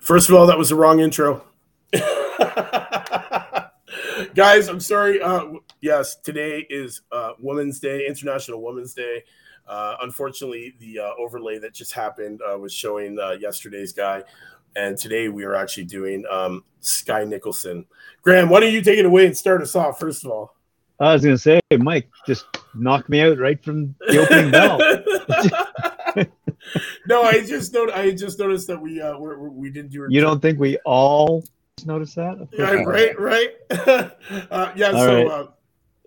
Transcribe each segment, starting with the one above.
First of all, that was the wrong intro. Guys, I'm sorry. Yes, today is Women's Day, International Women's Day. Unfortunately, the overlay that just happened was showing yesterday's guy. And today we are actually doing Sky Nicholson. Graham, why don't you take it away and start us off, first of all? I was going to say, Mike just knocked me out right from the opening bell. No, I just noticed that we didn't do it. You don't think we all noticed that? Yeah, right. Yeah, all so...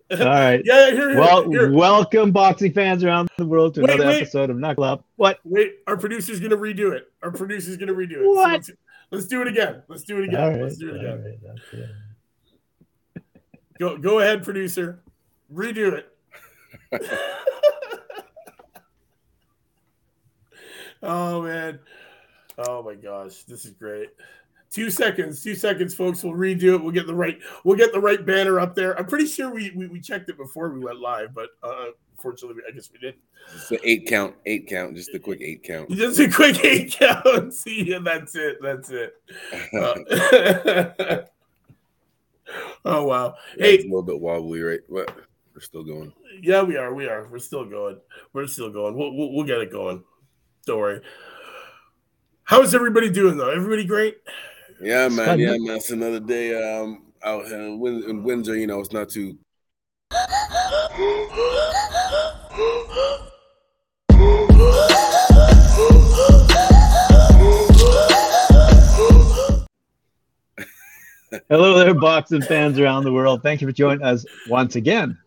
Right. All right. Yeah. Here. Welcome, boxing fans around the world, to another episode of Knuckle Up. What? Wait, our producer's gonna redo it. What? Let's do it again. Let's do it again. Right, okay. Go ahead, producer. Redo it. Oh man. Oh my gosh, this is great. 2 seconds, folks. We'll redo it. We'll get the right banner up there. I'm pretty sure we checked it before we went live, but unfortunately, I guess we didn't. It's an eight count, just a quick eight count. See, and that's it. Oh wow! Yeah, hey, it's a little bit wobbly, right? What? We're still going. Yeah, we are. We're still going. We'll get it going. Don't worry. How's everybody doing though? Everybody great? Yeah, man. Yeah, man. It's another day out here in Windsor. You know, it's not too. Hello there, boxing fans around the world. Thank you for joining us once again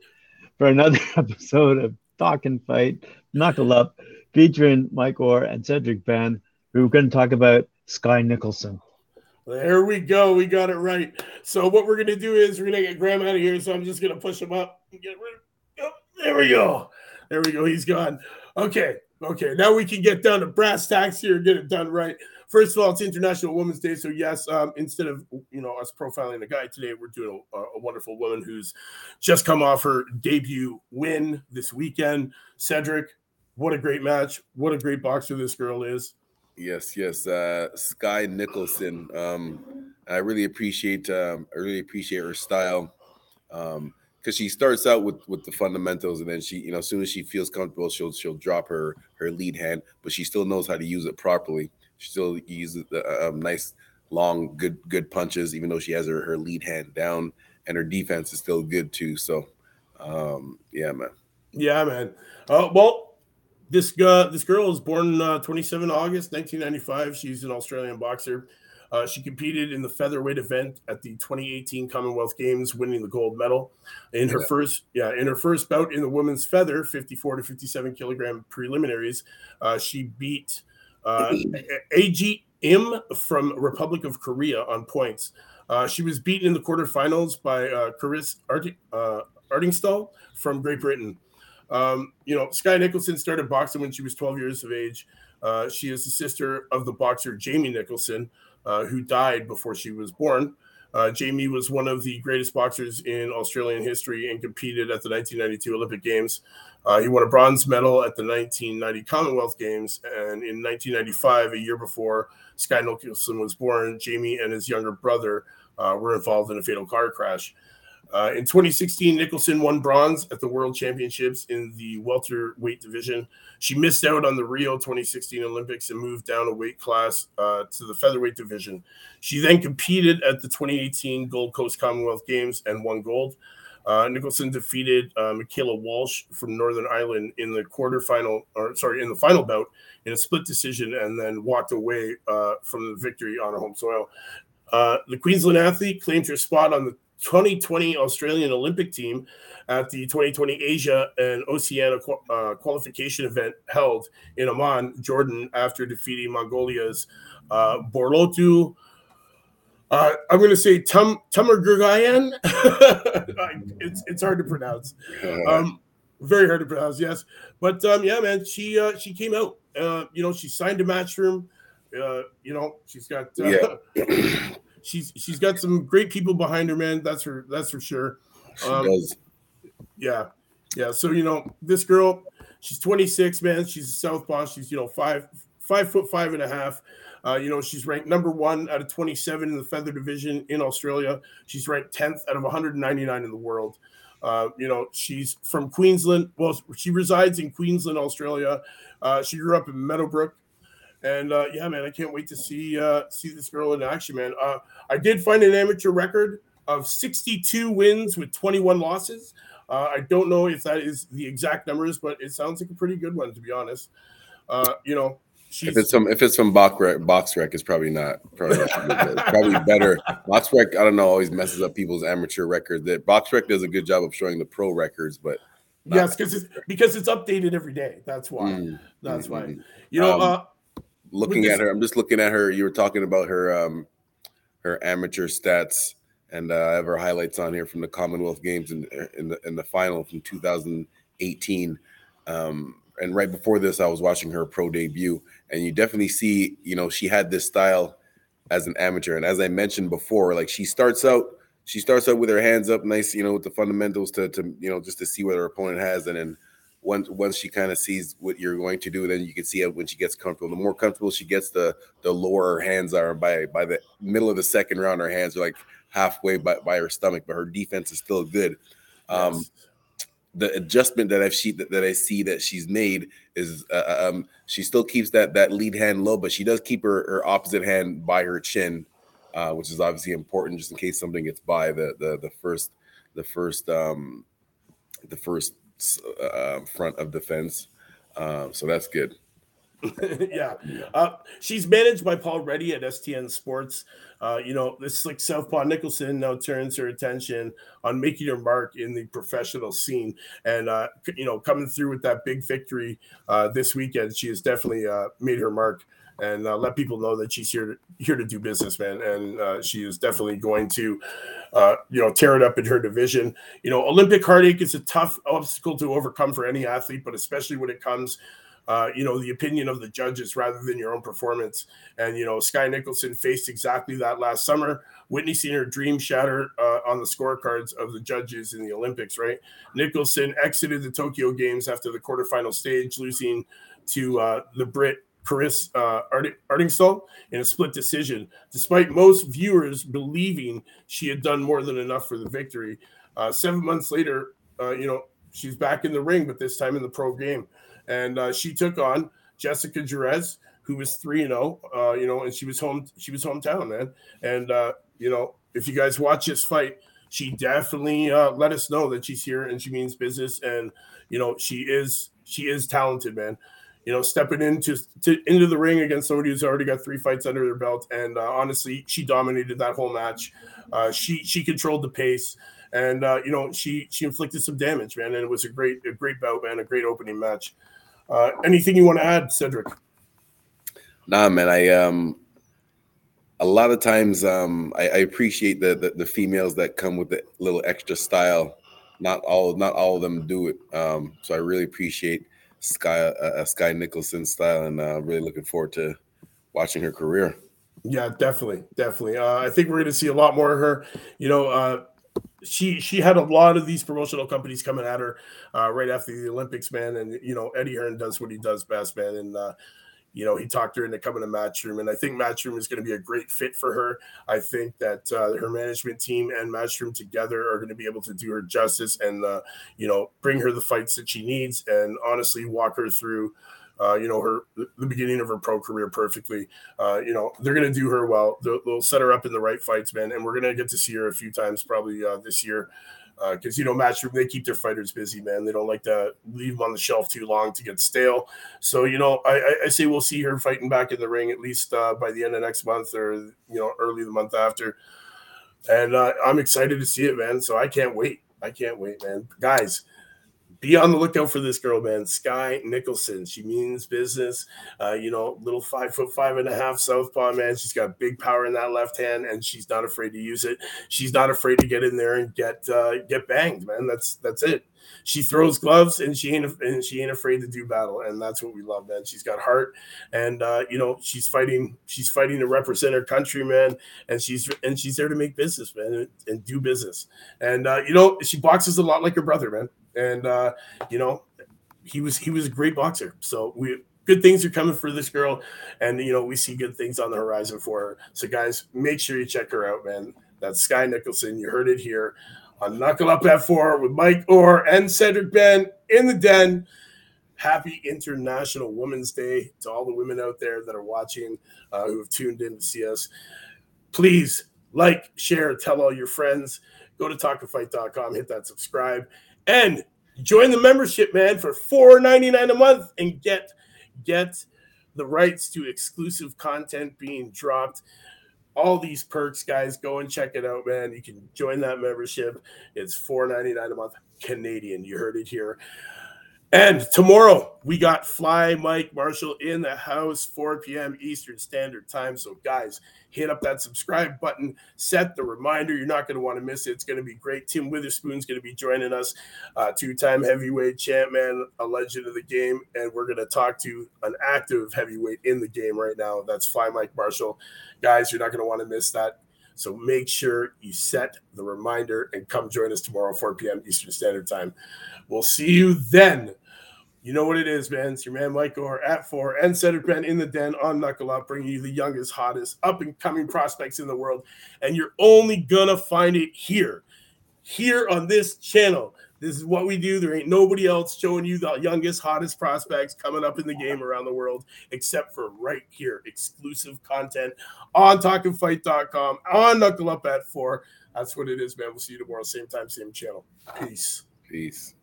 for another episode of Talk and Fight, Knuckle Up, featuring Mike Orr and Cedric Benn. We were going to talk about Sky Nicholson. There we go. We got it right. So what we're going to do is we're going to get Graham out of here. So I'm just going to push him up. And get rid of... oh, there we go. He's gone. Okay. Now we can get down to brass tacks here and get it done right. First of all, it's International Women's Day, so yes, instead of us profiling a guy today, we're doing a wonderful woman who's just come off her debut win this weekend. Cedric, what a great match! What a great boxer this girl is. Yes. Sky Nicholson. I really appreciate her style because she starts out with the fundamentals, and then she, as soon as she feels comfortable, she'll drop her lead hand, but she still knows how to use it properly. She still uses the nice, long, good punches, even though she has her lead hand down, and her defense is still good too. So, yeah, man. Well. This girl was born 27 August 1995. She's an Australian boxer. She competed in the featherweight event at the 2018 Commonwealth Games, winning the gold medal in her first bout in the women's feather 54 to 57 kilogram preliminaries. She beat Aji Im from Republic of Korea on points. She was beaten in the quarterfinals by Chris Artingstall from Great Britain. Sky Nicholson started boxing when she was 12 years of age. She is the sister of the boxer Jamie Nicholson, who died before she was born. Jamie was one of the greatest boxers in Australian history and competed at the 1992 Olympic Games. He won a bronze medal at the 1990 Commonwealth Games. And in 1995, a year before Sky Nicholson was born, Jamie and his younger brother were involved in a fatal car crash. In 2016, Nicholson won bronze at the World Championships in the welterweight division. She missed out on the Rio 2016 Olympics and moved down a weight class to the featherweight division. She then competed at the 2018 Gold Coast Commonwealth Games and won gold. Nicholson defeated Michaela Walsh from Northern Ireland in the final bout in a split decision, and then walked away from the victory on her home soil. The Queensland athlete claimed her spot on the 2020 Australian Olympic team at the 2020 Asia and Oceania qualification event held in Amman, Jordan, after defeating Mongolia's Borlotu. I'm going to say Tumurgurgayen. It's hard to pronounce. Very hard to pronounce, yes. But, she came out. She signed a match room. She's got... She's got some great people behind her, man. That's for sure. She does. Yeah. So, this girl, she's 26, man. She's a southpaw. She's, 5'5.5". She's ranked number 1 out of 27 in the feather division in Australia. She's ranked 10th out of 199 in the world. She's from Queensland. Well, she resides in Queensland, Australia. She grew up in Meadowbrook. And, man, I can't wait to see this girl in action, man. I did find an amateur record of 62 wins with 21 losses. I don't know if that is the exact numbers, but it sounds like a pretty good one, to be honest. She's... If it's from Boxrec, it's probably not good. Probably better. Boxrec, I don't know, always messes up people's amateur record. That Boxrec does a good job of showing the pro records, but yes, because it's updated every day. That's why. That's why. Looking at her, I'm just looking at her. You were talking about her amateur stats, and I have her highlights on here from the Commonwealth Games in the final from 2018. And right before this, I was watching her pro debut, and you definitely see, she had this style as an amateur. And as I mentioned before, like she starts out with her hands up, nice, with the fundamentals to just to see what her opponent has. And then once she kind of sees what you're going to do, then you can see when she gets comfortable. The more comfortable she gets, the lower her hands are. By the middle of the second round, her hands are like halfway by her stomach, but her defense is still good. Yes. The adjustment that I see that she's made is she still keeps that lead hand low, but she does keep her opposite hand by her chin, which is obviously important just in case something gets by the first front of defense. So that's good. Yeah. She's managed by Paul Reddy at STN Sports. This slick southpaw Nicholson now turns her attention on making her mark in the professional scene. And, coming through with that big victory this weekend, she has definitely made her mark and let people know that she's here to do business, man. And she is definitely going to, tear it up in her division. Olympic heartache is a tough obstacle to overcome for any athlete, but especially when it comes the opinion of the judges rather than your own performance. And, Sky Nicholson faced exactly that last summer, witnessing her dream shatter on the scorecards of the judges in the Olympics, right? Nicholson exited the Tokyo Games after the quarterfinal stage, losing to the Brit Chris Artingstall in a split decision, despite most viewers believing she had done more than enough for the victory. 7 months later, she's back in the ring, but this time in the pro game. And she took on Jessica Jerez, who was 3-0, and she was hometown, man. And, if you guys watch this fight, she definitely let us know that she's here and she means business. And, she is talented, man. Stepping into the ring against somebody who's already got 3 fights under their belt. And honestly, she dominated that whole match. She controlled the pace. And, she inflicted some damage, man. And it was a great bout, man, a great opening match. Anything you want to add, Cedric? Nah, man. A lot of times I appreciate the females that come with a little extra style. Not all of them do it. So I really appreciate Sky Nicholson's style, and really looking forward to watching her career. Yeah, definitely. I think we're going to see a lot more of her. She had a lot of these promotional companies coming at her right after the Olympics, man. And, Eddie Hearn does what he does best, man. And, he talked her into coming to Matchroom. And I think Matchroom is going to be a great fit for her. I think that her management team and Matchroom together are going to be able to do her justice and, bring her the fights that she needs and honestly walk her through, the beginning of her pro career perfectly. They're going to do her well. They'll set her up in the right fights, man. And we're going to get to see her a few times probably this year because, Matchroom, they keep their fighters busy, man. They don't like to leave them on the shelf too long to get stale. So, I say we'll see her fighting back in the ring at least by the end of next month or, early the month after. And I'm excited to see it, man. So I can't wait, man. Guys, be on the lookout for this girl, man. Sky Nicholson. She means business. Little 5'5.5" southpaw, man. She's got big power in that left hand, and she's not afraid to use it. She's not afraid to get in there and get banged, man. That's it. She throws gloves, and she ain't afraid to do battle, and that's what we love, man. She's got heart, and she's fighting to represent her country, man. And she's there to make business, man, and do business. And she boxes a lot like her brother, man. And he was a great boxer. So good things are coming for this girl, and we see good things on the horizon for her. So guys, make sure you check her out, man. That's Sky Nicholson. You heard it here. I'm Knuckle Up at 4 with Mike Orr and Cedric Ben in the den. Happy International Women's Day to all the women out there that are watching, who have tuned in to see us. Please like, share, tell all your friends. Go to talkandfight.com, hit that subscribe, and join the membership, man, for $4.99 a month and get the rights to exclusive content being dropped. All these perks, guys, go and check it out, man. You can join that membership. It's $4.99 a month Canadian. You heard it here. And tomorrow, we got Fly Mike Marshall in the house, 4 p.m. Eastern Standard Time. So, guys, hit up that subscribe button. Set the reminder. You're not going to want to miss it. It's going to be great. Tim Witherspoon's going to be joining us, two-time heavyweight champ, man, a legend of the game. And we're going to talk to an active heavyweight in the game right now. That's Fly Mike Marshall. Guys, you're not going to want to miss that. So make sure you set the reminder and come join us tomorrow, 4 p.m. Eastern Standard Time. We'll see you then. You know what it is, man. It's your man, Mike Orr, at 4, and Cedric Ben in the den on Knuckle Up, bringing you the youngest, hottest, up-and-coming prospects in the world. And you're only going to find it here on this channel. This is what we do. There ain't nobody else showing you the youngest, hottest prospects coming up in the game around the world, except for right here. Exclusive content on talkandfight.com, on Knuckle Up at 4. That's what it is, man. We'll see you tomorrow. Same time, same channel. Peace.